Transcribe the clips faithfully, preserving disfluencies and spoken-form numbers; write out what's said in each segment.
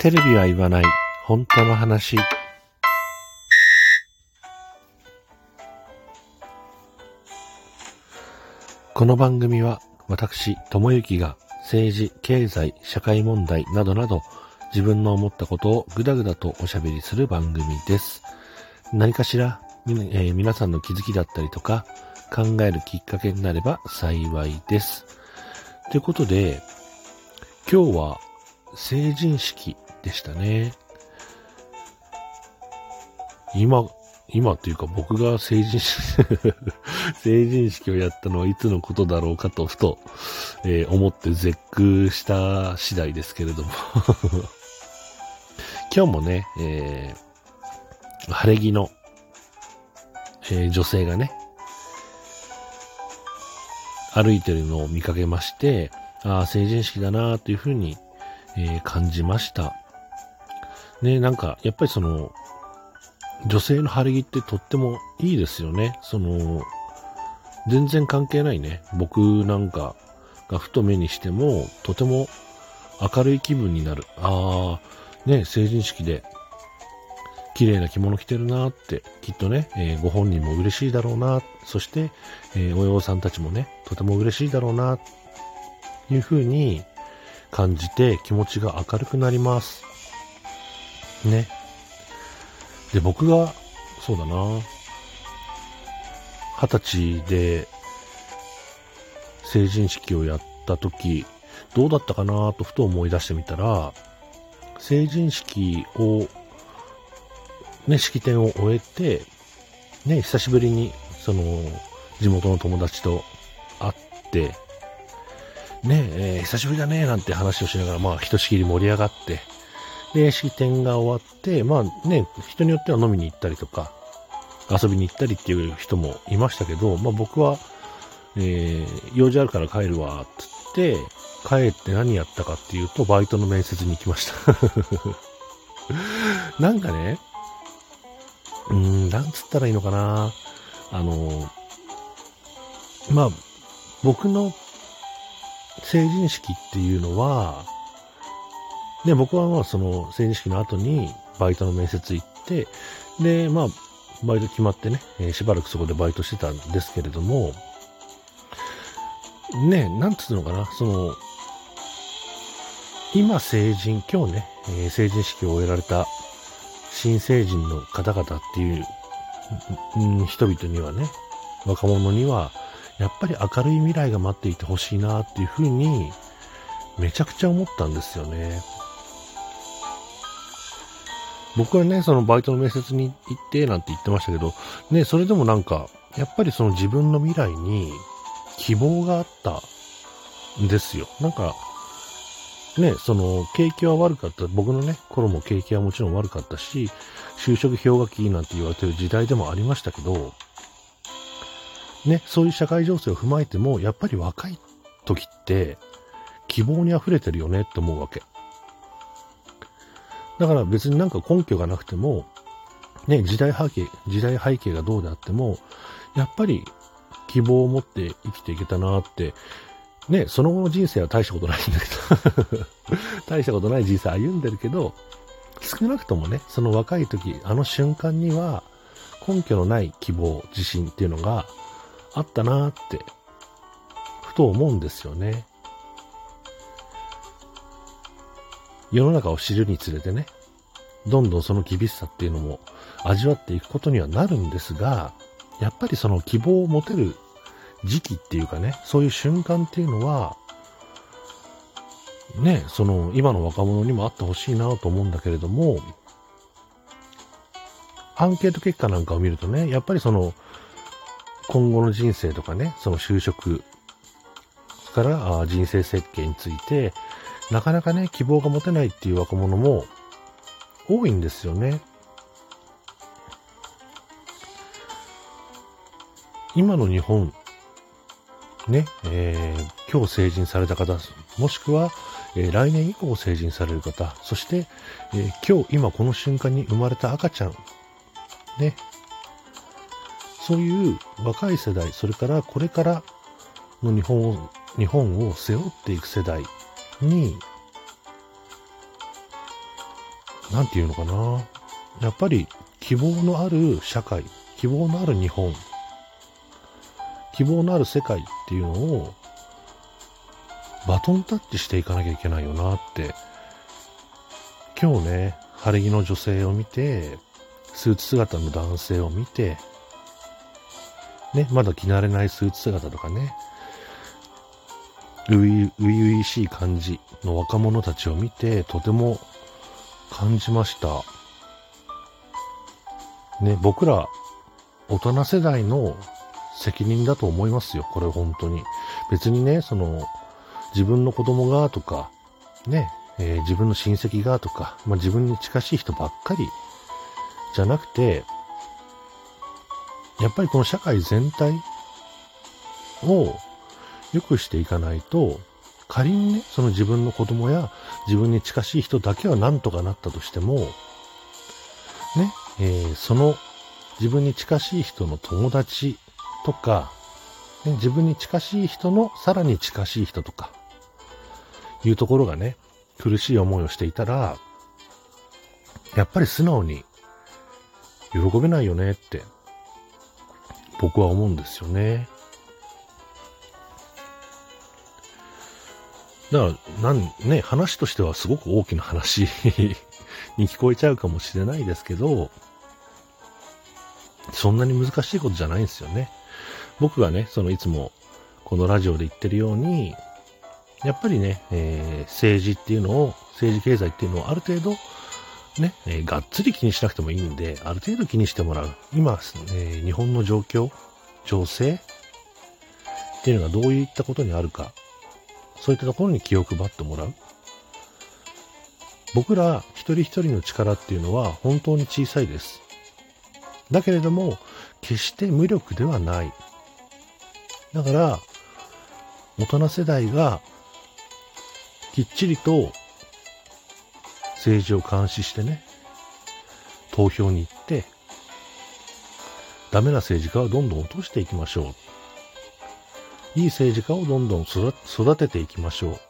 テレビは言わない本当の話。この番組は私ともゆきが政治、経済、社会問題などなど自分の思ったことをぐだぐだとおしゃべりする番組です。何かしら、えー、皆さんの気づきだったりとか考えるきっかけになれば幸いです。ということで、今日は成人式でしたね。今、今というか僕が成人式成人式をやったのはいつのことだろうかとふと、えー、思って絶句した次第ですけれども今日もね、えー、晴れ着の、えー、女性がね歩いてるのを見かけまして、ああ成人式だなというふうに、えー、感じましたね。なんかやっぱりその女性の晴れ着ってとってもいいですよね。その全然関係ないね、僕なんかがふと目にしてもとても明るい気分になる。ああね、成人式で綺麗な着物着てるなって、きっとね、えー、ご本人も嬉しいだろうな、そして、えー、お嬢さんたちもねとても嬉しいだろうなというふうに感じて気持ちが明るくなりますね。で、僕がそうだな、二十歳で成人式をやった時どうだったかなとふと思い出してみたら、成人式をね、式典を終えてね、久しぶりにその地元の友達と会ってね、えー、久しぶりだねなんて話をしながら、まあひとしきり盛り上がって、で式典が終わって、まあね、人によっては飲みに行ったりとか遊びに行ったりっていう人もいましたけど、まあ僕は、えー、用事あるから帰るわって言って帰って何やったかっていうと、バイトの面接に行きましたなんかね、うーん、なんつったらいいのかな、あのまあ僕の成人式っていうのは、で、僕はまあその成人式の後にバイトの面接行って、で、まあバイト決まってね、えー、しばらくそこでバイトしてたんですけれども、ね、なんつうのかな、その、今成人、今日ね、えー、成人式を終えられた新成人の方々っていう、うん、人々にはね、若者には、やっぱり明るい未来が待っていてほしいなっていうふうにめちゃくちゃ思ったんですよね。僕はね、そのバイトの面接に行ってなんて言ってましたけどね、それでもなんかやっぱりその自分の未来に希望があったんですよ。なんかね、その景気は悪かった、僕のね頃も景気はもちろん悪かったし、就職氷河期なんて言われてる時代でもありましたけどね、そういう社会情勢を踏まえても、やっぱり若い時って希望に溢れてるよねって思うわけ。だから別になんか根拠がなくても、ね、時代背景、時代背景がどうであっても、やっぱり希望を持って生きていけたなって、ね、その後の人生は大したことないんだけど、大したことない人生歩んでるけど、少なくともね、その若い時、あの瞬間には根拠のない希望、自信っていうのが、あったなーってふと思うんですよね。世の中を知るにつれてね、どんどんその厳しさっていうのも味わっていくことにはなるんですが、やっぱりその希望を持てる時期っていうかね、そういう瞬間っていうのはね、その今の若者にもあってほしいなと思うんだけれども、アンケート結果なんかを見るとね、やっぱりその今後の人生とかね、その就職から人生設計について、なかなかね、希望が持てないっていう若者も多いんですよね。今の日本、ね、えー、今日成人された方、もしくは、えー、来年以降成人される方、そして、えー、今日、今この瞬間に生まれた赤ちゃん、ね、そういう若い世代、それからこれからの日本を、日本を背負っていく世代になんていうのかな、やっぱり希望のある社会、希望のある日本、希望のある世界っていうのをバトンタッチしていかなきゃいけないよなって、今日ね、晴れ着の女性を見て、スーツ姿の男性を見てね、まだ着慣れないスーツ姿とかね、ういういしい感じの若者たちを見てとても感じましたね。僕ら大人世代の責任だと思いますよ、これ本当に。別にね、その自分の子供がとかね、えー、自分の親戚がとか、まあ、自分に近しい人ばっかりじゃなくて、やっぱりこの社会全体を良くしていかないと、仮にね、その自分の子供や自分に近しい人だけはなんとかなったとしても、ね、えー、その自分に近しい人の友達とか、ね、自分に近しい人のさらに近しい人とか、いうところがね、苦しい思いをしていたら、やっぱり素直に喜べないよねって、僕は思うんですよね。だからなんね、話としてはすごく大きな話に聞こえちゃうかもしれないですけど、そんなに難しいことじゃないんですよね。僕がね、そのいつもこのラジオで言ってるように、やっぱりね、えー、政治っていうのを、政治経済っていうのをある程度ね、えー、がっつり気にしなくてもいいんで、ある程度気にしてもらう。今、えー、日本の状況、情勢っていうのがどういったことにあるか。そういったところに気を配ってもらう。僕ら一人一人の力っていうのは本当に小さいです。だけれども決して無力ではない。だから大人世代がきっちりと政治を監視してね、投票に行ってダメな政治家をどんどん落としていきましょう。いい政治家をどんどん育てていきましょ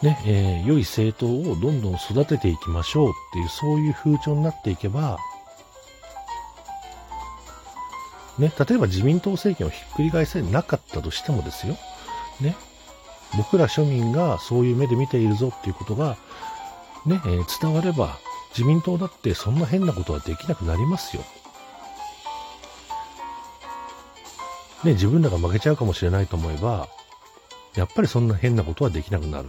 う。ね、えー、良い政党をどんどん育てていきましょうっていう、そういう風潮になっていけば、ね、例えば自民党政権をひっくり返せなかったとしてもですよ、ね、僕ら庶民がそういう目で見ているぞっていうことが、ね、えー、伝われば、自民党だってそんな変なことはできなくなりますよ。ね、自分らが負けちゃうかもしれないと思えば、やっぱりそんな変なことはできなくなる。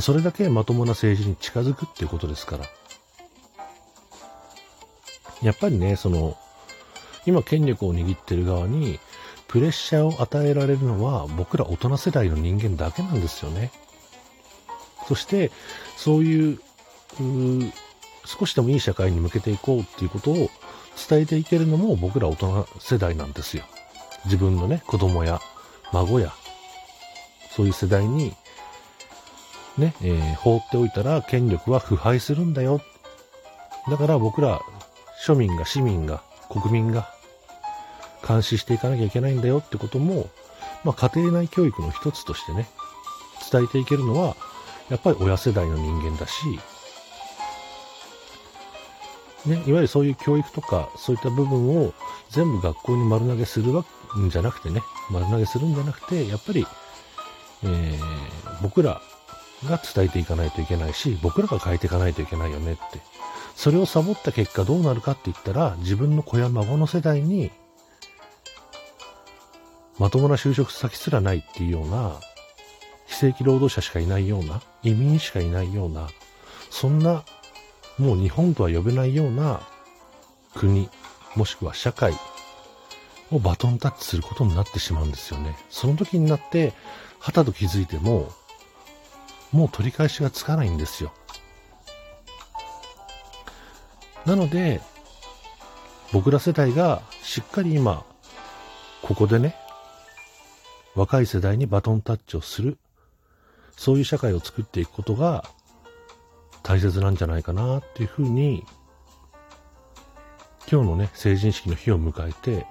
それだけまともな政治に近づくっていうことですから。やっぱりね、その、今権力を握ってる側にプレッシャーを与えられるのは僕ら大人世代の人間だけなんですよね。そして、そういう、うー、少しでもいい社会に向けていこうっていうことを伝えていけるのも僕ら大人世代なんですよ。自分のね、子供や孫やそういう世代にね、えー、放っておいたら権力は腐敗するんだよ。だから僕ら庶民が、市民が、国民が監視していかなきゃいけないんだよってことも、まあ、家庭内教育の一つとしてね、伝えていけるのはやっぱり親世代の人間だしね、いわゆるそういう教育とかそういった部分を全部学校に丸投げするわけんじゃなくてね、丸投げするんじゃなくて、やっぱり、えー、僕らが伝えていかないといけないし、僕らが変えていかないといけないよねって。それをサボった結果どうなるかって言ったら、自分の子や孫の世代にまともな就職先すらないっていうような、非正規労働者しかいないような、移民しかいないような、そんなもう日本とは呼べないような国、もしくは社会をバトンタッチすることになってしまうんですよね。その時になって、はたと気づいても、もう取り返しがつかないんですよ。なので、僕ら世代がしっかり今、ここでね、若い世代にバトンタッチをする、そういう社会を作っていくことが、大切なんじゃないかなっていうふうに、今日のね、成人式の日を迎えて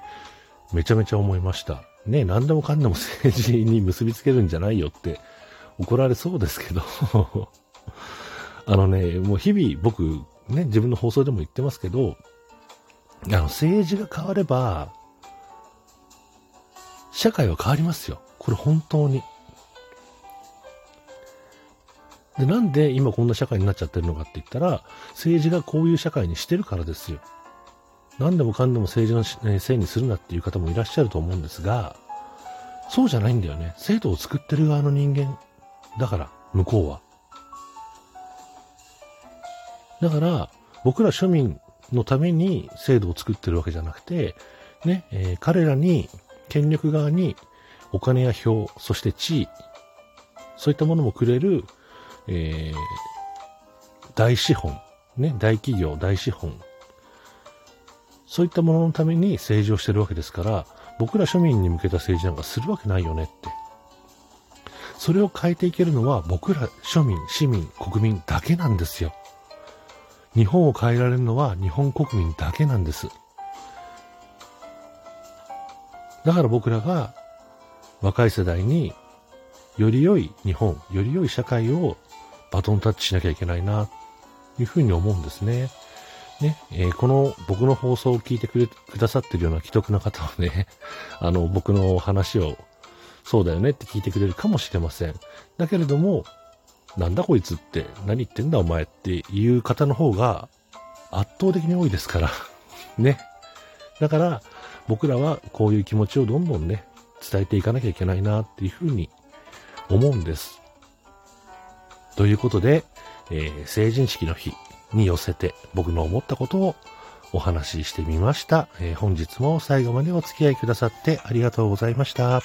めちゃめちゃ思いましたね。何でもかんでも成人に結びつけるんじゃないよって怒られそうですけどあのね、もう日々僕ね、自分の放送でも言ってますけど、あの、政治が変われば、社会は変わりますよ。これ本当に。で、なんで今こんな社会になっちゃってるのかって言ったら、政治がこういう社会にしてるからですよ。何でもかんでも政治のせいにするなっていう方もいらっしゃると思うんですが、そうじゃないんだよね。制度を作ってる側の人間だから、向こうは。だから僕ら庶民のために制度を作ってるわけじゃなくて、ね、えー、彼らに、権力側にお金や票、そして地位、そういったものもくれる、えー、大資本、ね、大企業、大資本、そういったもののために政治をしてるわけですから、僕ら庶民に向けた政治なんかするわけないよねって。それを変えていけるのは僕ら庶民、市民、国民だけなんですよ。日本を変えられるのは日本国民だけなんです。だから僕らが若い世代により良い日本、より良い社会をバトンタッチしなきゃいけないな、というふうに思うんですね。ね、えー、この僕の放送を聞いてくれ、くださってるような既得な方はね、あの、僕の話をそうだよねって聞いてくれるかもしれません。だけれども、なんだこいつって何言ってんだお前っていう方の方が圧倒的に多いですからね。だから僕らはこういう気持ちをどんどんね、伝えていかなきゃいけないなっていうふうに思うんです。ということで、えー、成人式の日に寄せて僕の思ったことをお話ししてみました。えー、本日も最後までお付き合いくださってありがとうございました。